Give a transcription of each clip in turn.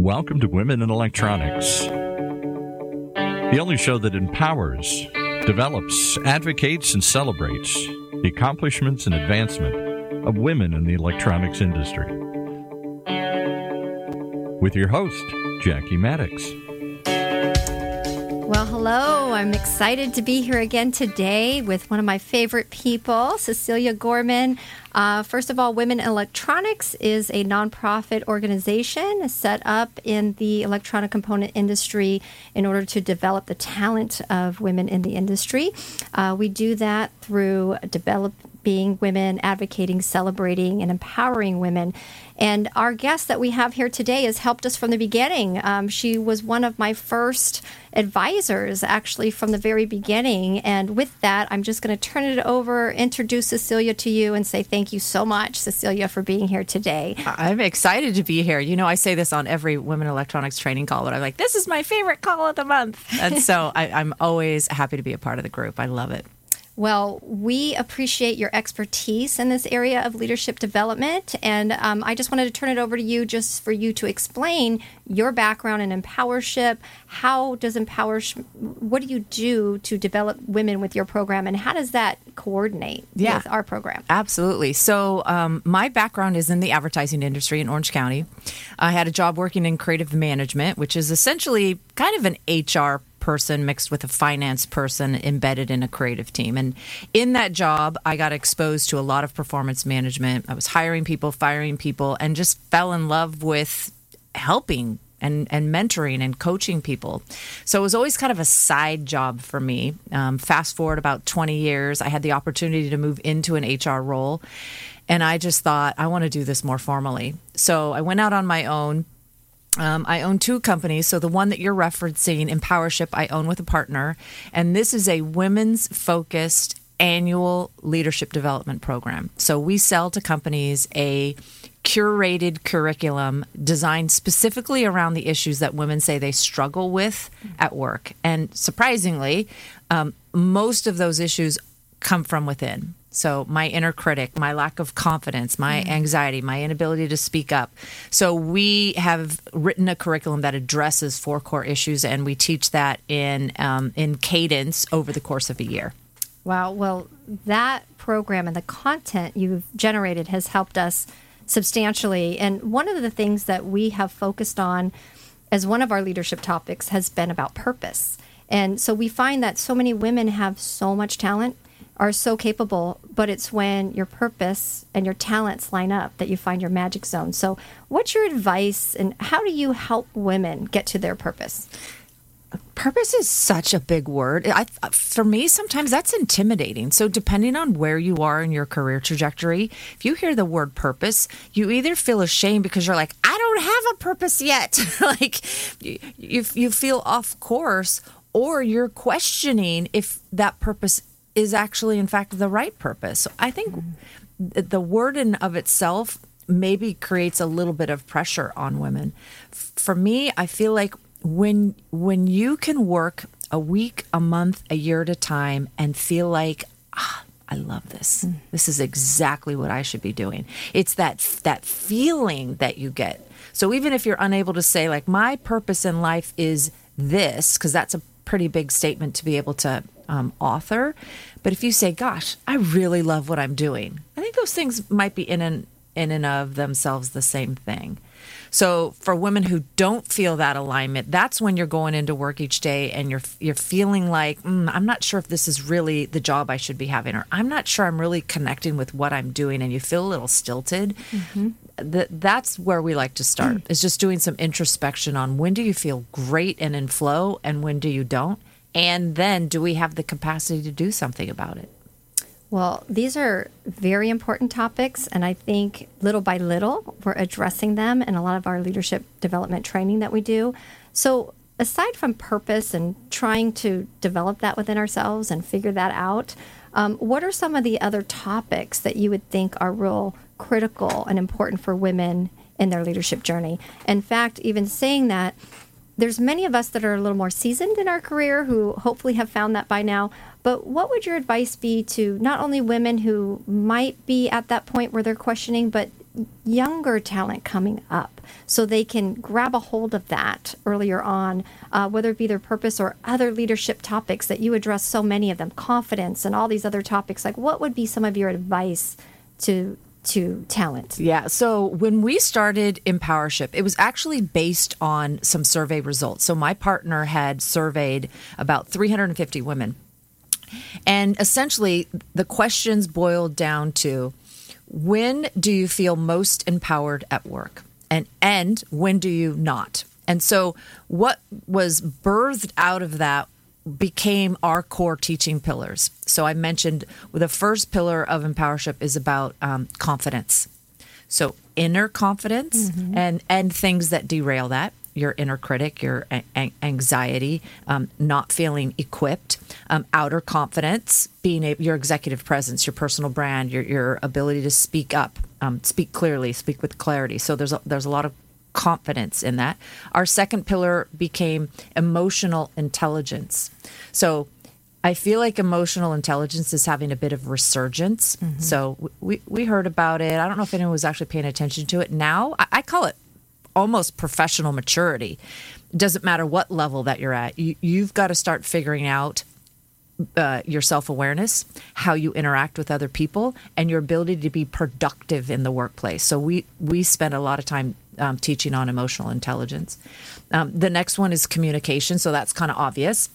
Welcome to Women in Electronics, the only show that empowers, develops, advocates, and celebrates the accomplishments and advancement of women in the electronics industry. With your host, Jackie Maddox. Well, hello. I'm excited to be here again today with one of my favorite people, Cecilia Gorman. First of all, Women in Electronics is a nonprofit organization set up in the electronic component industry in order to develop the talent of women in the industry. We do that through developing women, advocating, celebrating, and empowering women. And our guest that we have here today has helped us from the beginning. She was one of my first advisors, actually, from the very beginning. And with that, I'm just going to turn it over, introduce Cecilia to you, and say thank you so much, Cecilia, for being here today. I'm excited to be here. You know, I say this on every Women Electronics training call, but I'm like, this is my favorite call of the month. And so I'm always happy to be a part of the group. I love it. Well, we appreciate your expertise in this area of leadership development, and I just wanted to turn it over to you just for you to explain your background in Empowership. How does Empowership, what do you do to develop women with your program, and how does that coordinate with our program? Absolutely. So my background is in the advertising industry in Orange County. I had a job working in creative management, which is essentially kind of an HR person mixed with a finance person embedded in a creative team. And in that job, I got exposed to a lot of performance management. I was hiring people, firing people, and just fell in love with helping and mentoring and coaching people. So it was always kind of a side job for me. Fast forward about 20 years, I had the opportunity to move into an HR role. And I just thought, I want to do this more formally. So I went out on my own. I own two companies. So the one that you're referencing, Empowership, I own with a partner. And this is a women's-focused annual leadership development program. So we sell to companies a curated curriculum designed specifically around the issues that women say they struggle with at work. And surprisingly, most of those issues come from within. So my inner critic, my lack of confidence, my anxiety, my inability to speak up. So we have written a curriculum that addresses four core issues, and we teach that in cadence over the course of a year. Wow. Well, that program and the content you've generated has helped us substantially. And one of the things that we have focused on as one of our leadership topics has been about purpose. And so we find that so many women have so much talent, are so capable, but it's when your purpose and your talents line up that you find your magic zone. So what's your advice, and how do you help women get to their purpose? Purpose is such a big word. For me, sometimes that's intimidating. So depending on where you are in your career trajectory, if you hear the word purpose, you either feel ashamed because you're like, I don't have a purpose yet. Like you feel off course, or you're questioning if that purpose is actually, in fact, the right purpose. So I think the word in of itself maybe creates a little bit of pressure on women. For me, I feel like when you can work a week, a month, a year at a time and feel like, I love this. This is exactly what I should be doing. It's that feeling that you get. So even if you're unable to say, like, my purpose in life is this, because that's a pretty big statement to be able to author. But if you say, gosh, I really love what I'm doing, I think those things might be in and of themselves the same thing. So for women who don't feel that alignment, that's when you're going into work each day and you're feeling like, I'm not sure if this is really the job I should be having, or I'm not sure I'm really connecting with what I'm doing, and you feel a little stilted. That's where we like to start, is just doing some introspection on when do you feel great and in flow and when do you don't. And then do we have the capacity to do something about it? Well, these are very important topics, and I think little by little we're addressing them in a lot of our leadership development training that we do. So aside from purpose and trying to develop that within ourselves and figure that out, what are some of the other topics that you would think are real critical and important for women in their leadership journey? In fact, even saying that, there's many of us that are a little more seasoned in our career who hopefully have found that by now. But what would your advice be to not only women who might be at that point where they're questioning, but younger talent coming up so they can grab a hold of that earlier on, whether it be their purpose or other leadership topics that you address, so many of them, confidence and all these other topics. Like, what would be some of your advice to talent? Yeah. So when we started Empowership, it was actually based on some survey results. So my partner had surveyed about 350 women. And essentially, the questions boiled down to, when do you feel most empowered at work? And when do you not? And so what was birthed out of that became our core teaching pillars. So I mentioned the first pillar of Empowership is about confidence. So inner confidence and things that derail that. Your inner critic, your anxiety, not feeling equipped, outer confidence, being your executive presence, your personal brand, your ability to speak up, speak clearly, speak with clarity. So there's a lot of confidence in that. Our second pillar became emotional intelligence. So I feel like emotional intelligence is having a bit of resurgence. Mm-hmm. So we heard about it. I don't know if anyone was actually paying attention to it. Now I call it almost professional maturity. It doesn't matter what level that you're at. You've got to start figuring out your self-awareness, how you interact with other people, and your ability to be productive in the workplace. So we spend a lot of time teaching on emotional intelligence. The next one is communication. So that's kind of obvious.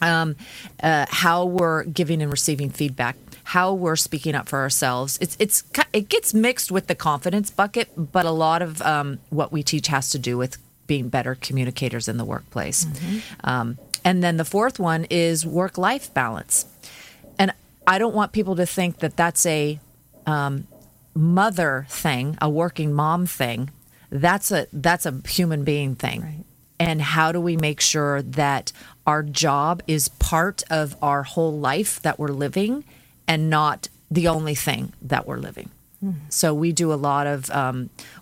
How we're giving and receiving feedback, how we're speaking up for ourselves. It gets mixed with the confidence bucket, but a lot of what we teach has to do with being better communicators in the workplace. Mm-hmm. And then the fourth one is work-life balance. And I don't want people to think that that's a mother thing, a working mom thing. That's a human being thing. Right. And how do we make sure that our job is part of our whole life that we're living and not the only thing that we're living? Mm-hmm. So we do a lot of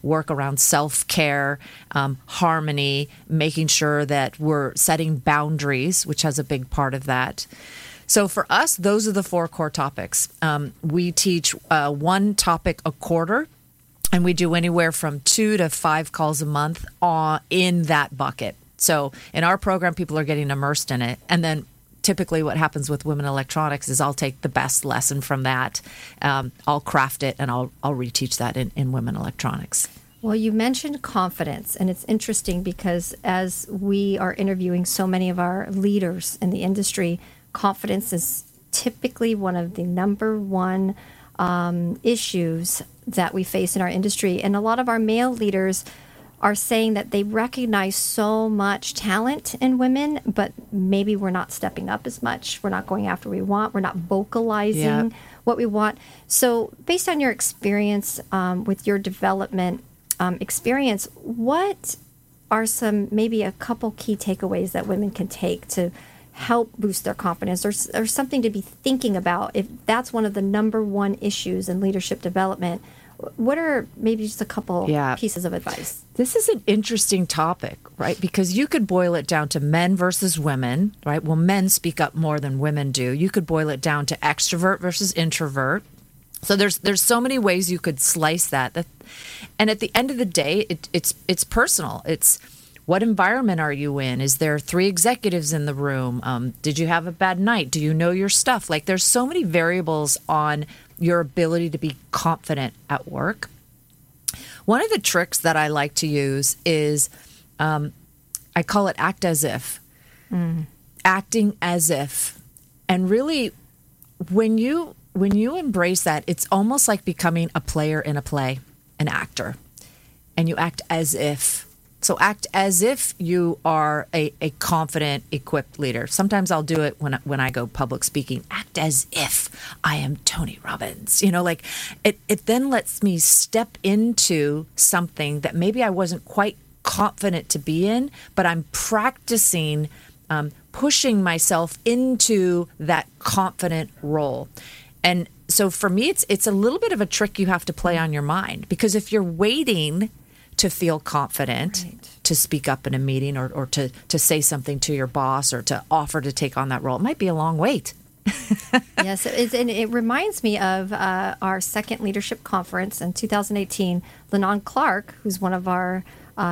work around self-care, harmony, making sure that we're setting boundaries, which has a big part of that. So for us, those are the four core topics. We teach one topic a quarter. And we do anywhere from 2 to 5 calls a month in that bucket. So in our program, people are getting immersed in it. And then typically what happens with Women in Electronics is I'll take the best lesson from that. I'll craft it and I'll reteach that in Women in Electronics. Well, you mentioned confidence, and it's interesting because as we are interviewing so many of our leaders in the industry, confidence is typically one of the number one issues that we face in our industry. And a lot of our male leaders are saying that they recognize so much talent in women, but maybe we're not stepping up as much. We're not going after what we want. We're not vocalizing what we want. So based on your experience with your development experience, what are some, maybe a couple key takeaways that women can take to help boost their confidence, or something to be thinking about if that's one of the number one issues in leadership development? What are maybe just a couple pieces of advice? This is an interesting topic, right? Because you could boil it down to men versus women, right? Well, men speak up more than women do. You could boil it down to extrovert versus introvert. So there's so many ways you could slice that. And at the end of the day, it's personal. It's, what environment are you in? Is there 3 executives in the room? Did you have a bad night? Do you know your stuff? Like, there's so many variables on your ability to be confident at work. One of the tricks that I like to use is, I call it act as if. Mm. Acting as if. And really, when you embrace that, it's almost like becoming a player in a play, an actor. And you act as if. So act as if you are a confident, equipped leader. Sometimes I'll do it when I go public speaking. Act as if I am Tony Robbins. You know, like it then lets me step into something that maybe I wasn't quite confident to be in, but I'm practicing pushing myself into that confident role. And so for me, it's a little bit of a trick you have to play on your mind, because if you're waiting to feel confident, right, to speak up in a meeting or to say something to your boss or to offer to take on that role, it might be a long wait. Yes, and it reminds me of our second leadership conference in 2018. Lenon Clark, who's one of our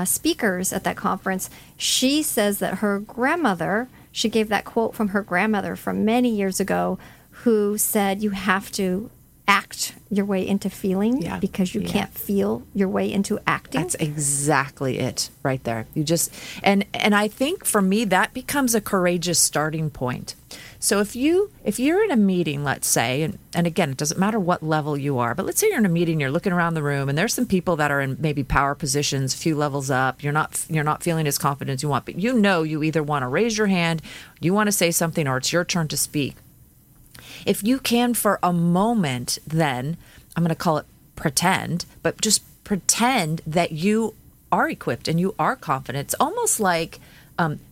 speakers at that conference, she says that her grandmother, she gave that quote from her grandmother from many years ago, who said, you have to act your way into feeling because you can't feel your way into acting. That's exactly it right there. You just, and I think for me, that becomes a courageous starting point. So if you're in a meeting, let's say, and again, it doesn't matter what level you are, but let's say you're in a meeting, you're looking around the room, and there's some people that are in maybe power positions, a few levels up, you're not feeling as confident as you want, but you know you either want to raise your hand, you want to say something, or it's your turn to speak. If you can for a moment then, I'm going to call it pretend, but just pretend that you are equipped and you are confident. It's almost like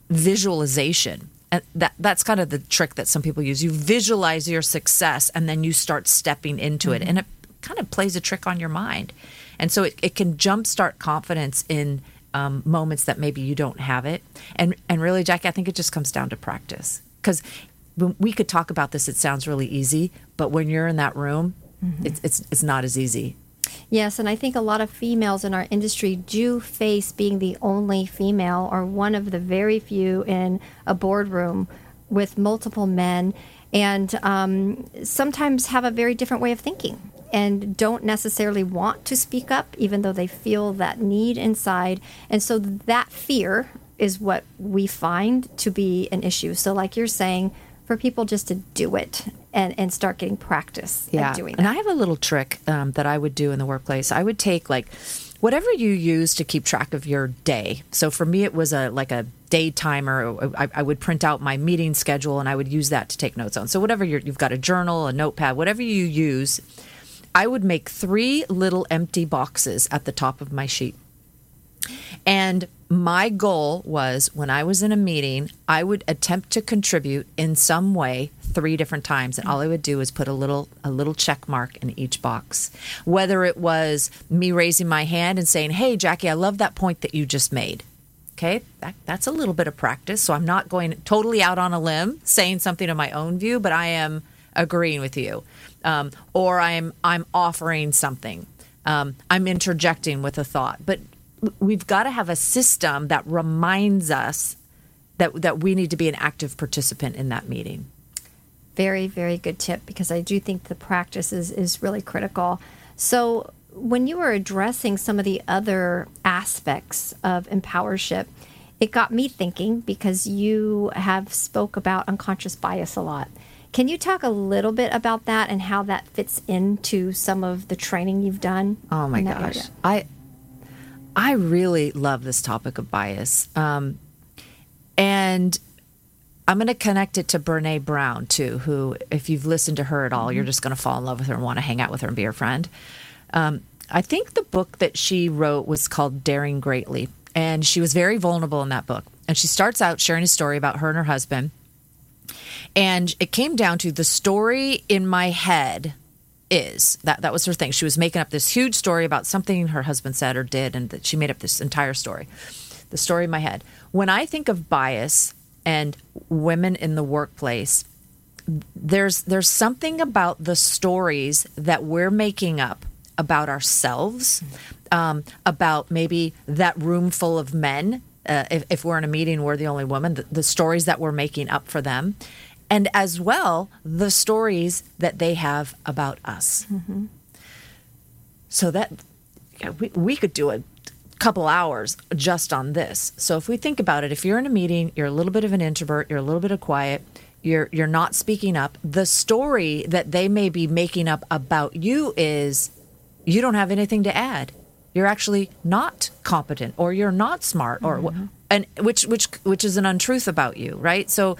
visualization. And that's kind of the trick that some people use. You visualize your success, and then you start stepping into it. And it kind of plays a trick on your mind. And so it can jumpstart confidence in moments that maybe you don't have it. And really, Jackie, I think it just comes down to practice. Because we could talk about this, it sounds really easy. But when you're in that room, it's not as easy. Yes, and I think a lot of females in our industry do face being the only female or one of the very few in a boardroom with multiple men, and sometimes have a very different way of thinking and don't necessarily want to speak up, even though they feel that need inside. And so that fear is what we find to be an issue. So like you're saying, for people just to do it and start getting practice at doing that. And I have a little trick that I would do in the workplace. I would take whatever you use to keep track of your day. So for me, it was a day timer. I would print out my meeting schedule, and I would use that to take notes on. So whatever you've got, a journal, a notepad, whatever you use, I would make 3 little empty boxes at the top of my sheet. And my goal was, when I was in a meeting, I would attempt to contribute in some way 3 different times. And all I would do is put a little check mark in each box. Whether it was me raising my hand and saying, hey, Jackie, I love that point that you just made. Okay, that's a little bit of practice. So I'm not going totally out on a limb saying something of my own view, but I am agreeing with you. Or I'm offering something. I'm interjecting with a thought. But we've got to have a system that reminds us that we need to be an active participant in that meeting. Very, very good tip, because I do think the practice is really critical. So when you were addressing some of the other aspects of empowership, it got me thinking, because you have spoke about unconscious bias a lot. Can you talk a little bit about that and how that fits into some of the training you've done? Oh, my gosh. Area? I really love this topic of bias. And I'm going to connect it to Brené Brown, too, who, if you've listened to her at all, you're just going to fall in love with her and want to hang out with her and be her friend. I think the book that she wrote was called Daring Greatly. And she was very vulnerable in that book. And she starts out sharing a story about her and her husband. And it came down to, the story in my head is that was her thing. She was making up this huge story about something her husband said or did, and that she made up this entire story. The story in my head. When I think of bias and women in the workplace, there's something about the stories that we're making up about ourselves, about maybe that room full of men. If we're in a meeting, we're the only woman. The stories that we're making up for them. And as well, the stories that they have about us. Mm-hmm. So that we could do a couple hours just on this. So if we think about it, if you're in a meeting, you're a little bit of an introvert, you're a little bit of quiet, you're not speaking up. The story that they may be making up about you is, you don't have anything to add. You're actually not competent, or you're not smart, or and which is an untruth about you, right? So,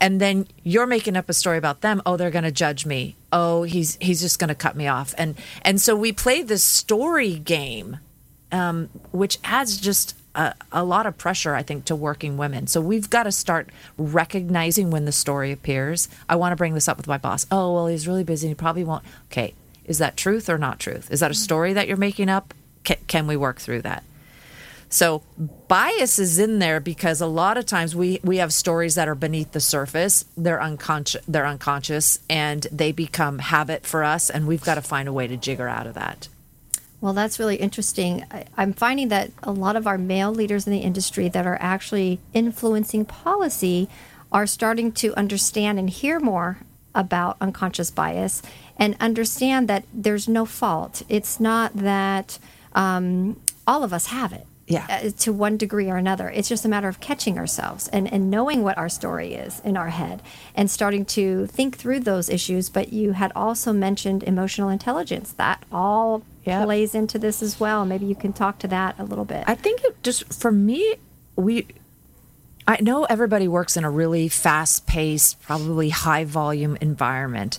and then you're making up a story about them. Oh, they're going to judge me. Oh, he's just going to cut me off. And so we play this story game, which adds just a lot of pressure, I think, to working women. So we've got to start recognizing when the story appears. I want to bring this up with my boss. Oh, well, he's really busy. He probably won't. Okay, is that truth or not truth? Is that a story that you're making up? Can we work through that? So bias is in there because a lot of times we have stories that are beneath the surface. They're unconscious, and they become habit for us, and we've got to find a way to jigger out of that. Well, that's really interesting. I'm finding that a lot of our male leaders in the industry that are actually influencing policy are starting to understand and hear more about unconscious bias and understand that there's no fault. It's not that all of us have it to one degree or another. It's just a matter of catching ourselves and knowing what our story is in our head and starting to think through those issues. But you had also mentioned emotional intelligence. That all plays into this as well. Maybe you can talk to that a little bit. I think it just, for me, I know everybody works in a really fast-paced, probably high-volume environment.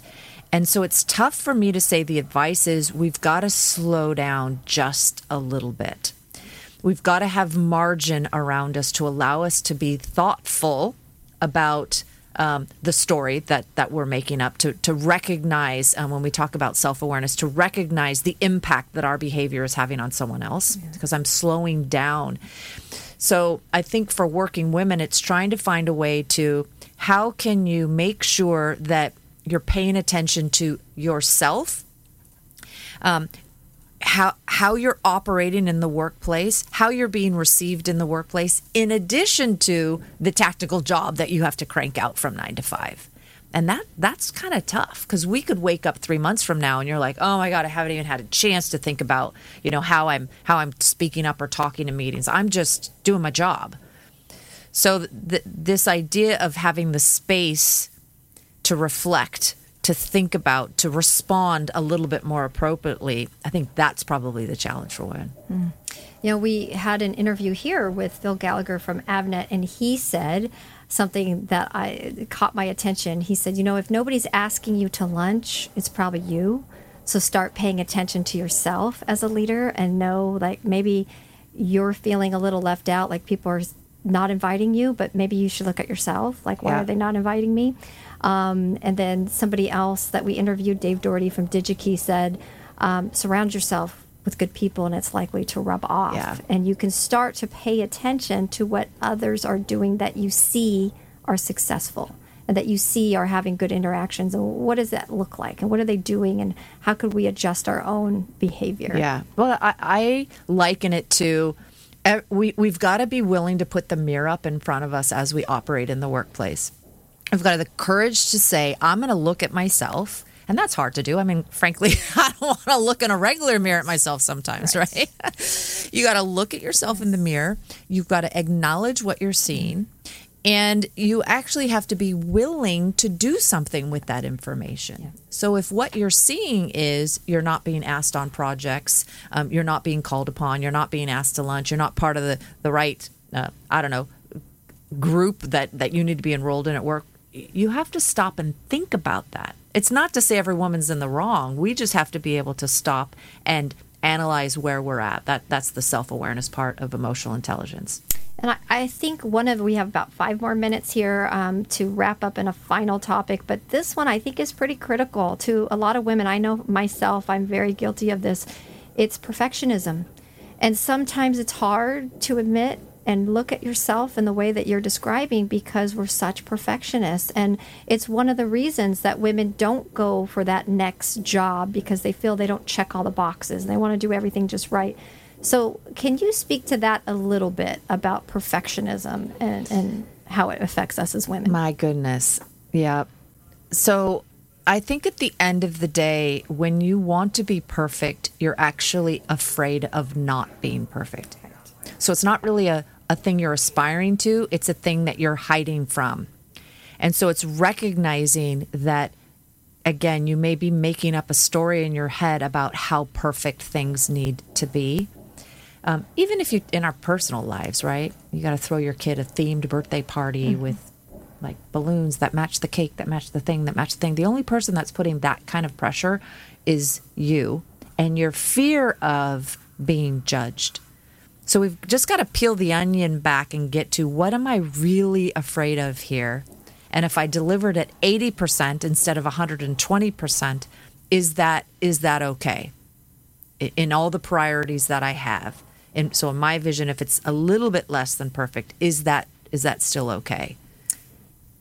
And so it's tough for me to say the advice is we've got to slow down just a little bit. We've got to have margin around us to allow us to be thoughtful about the story that we're making up, to recognize, when we talk about self-awareness, to recognize the impact that our behavior is having on someone else, because I'm slowing down. So I think for working women, it's trying to find a way to, how can you make sure that you're paying attention to yourself, how you're operating in the workplace, how you're being received in the workplace, in addition to the tactical job that you have to crank out from 9 to 5. And that's kind of tough, because we could wake up 3 months from now and you're like, oh my God, I haven't even had a chance to think about, how I'm speaking up or talking in meetings. I'm just doing my job. So this idea of having the space to reflect, to think about, to respond a little bit more appropriately, I think that's probably the challenge for women. Mm. We had an interview here with Phil Gallagher from Avnet, and he said something that caught my attention. He said, if nobody's asking you to lunch, it's probably you. So start paying attention to yourself as a leader and know, maybe you're feeling a little left out, like people are not inviting you, but maybe you should look at yourself, why are they not inviting me? And then somebody else that we interviewed, Dave Doherty from Digi-Key, said, surround yourself with good people and it's likely to rub off. Yeah. And you can start to pay attention to what others are doing that you see are successful and that you see are having good interactions. And what does that look like? And what are they doing? And how could we adjust our own behavior? Yeah. Well, I liken it to, we've got to be willing to put the mirror up in front of us as we operate in the workplace. We've got the courage to say, I'm going to look at myself. And that's hard to do. I mean, frankly, I don't want to look in a regular mirror at myself sometimes, right? You got to look at yourself in the mirror. You've got to acknowledge what you're seeing. And you actually have to be willing to do something with that information. Yeah. So if what you're seeing is you're not being asked on projects, you're not being called upon, you're not being asked to lunch, you're not part of the right, group that you need to be enrolled in at work, you have to stop and think about that. It's not to say every woman's in the wrong. We just have to be able to stop and analyze where we're at. That's the self-awareness part of emotional intelligence. And I think we have about 5 more minutes here to wrap up in a final topic. But this one I think is pretty critical to a lot of women. I know myself, I'm very guilty of this. It's perfectionism. And sometimes it's hard to admit and look at yourself in the way that you're describing, because we're such perfectionists. And it's one of the reasons that women don't go for that next job, because they feel they don't check all the boxes and they want to do everything just right. So can you speak to that a little bit about perfectionism and how it affects us as women? My goodness. Yeah. So I think at the end of the day, when you want to be perfect, you're actually afraid of not being perfect. So it's not really a thing you're aspiring to, it's a thing that you're hiding from. And so it's recognizing that, again, you may be making up a story in your head about how perfect things need to be. Even if you, in our personal lives, right? You got to throw your kid a themed birthday party with balloons that match the cake, that match the thing. The only person that's putting that kind of pressure is you and your fear of being judged. So we've just got to peel the onion back and get to, what am I really afraid of here? And if I delivered at 80% instead of 120%, is that okay? In all the priorities that I have, And so in my vision, if it's a little bit less than perfect, is that still okay?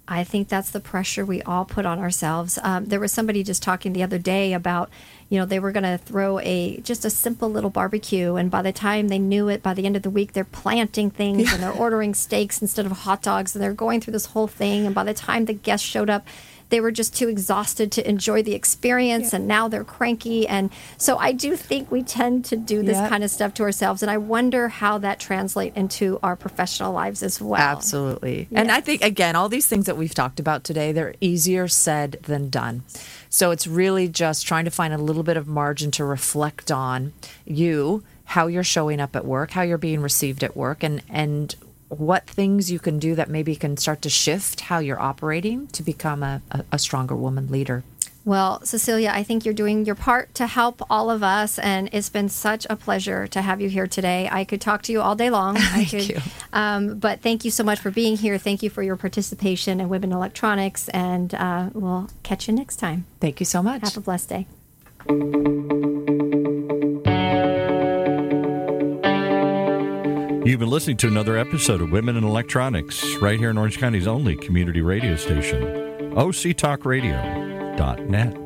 I think that's the pressure we all put on ourselves. There was somebody just talking the other day about, they were going to throw just a simple little barbecue. And by the time they knew it, by the end of the week, they're planting things and they're ordering steaks instead of hot dogs. And they're going through this whole thing. And by the time the guests showed up, they were just too exhausted to enjoy the experience. Yeah. And now they're cranky. And so I do think we tend to do this kind of stuff to ourselves. And I wonder how that translates into our professional lives as well. Absolutely. Yes. And I think, again, all these things that we've talked about today, they're easier said than done. So it's really just trying to find a little bit of margin to reflect on how you're showing up at work, how you're being received at work, and what things you can do that maybe can start to shift how you're operating to become a stronger woman leader. Well, Cecilia, I think you're doing your part to help all of us, and it's been such a pleasure to have you here today. I could talk to you all day long. Thank you. But thank you so much for being here. Thank you for your participation in Women in Electronics, and we'll catch you next time. Thank you so much. Have a blessed day. You've been listening to another episode of Women in Electronics, right here in Orange County's only community radio station, OCTalkRadio.net.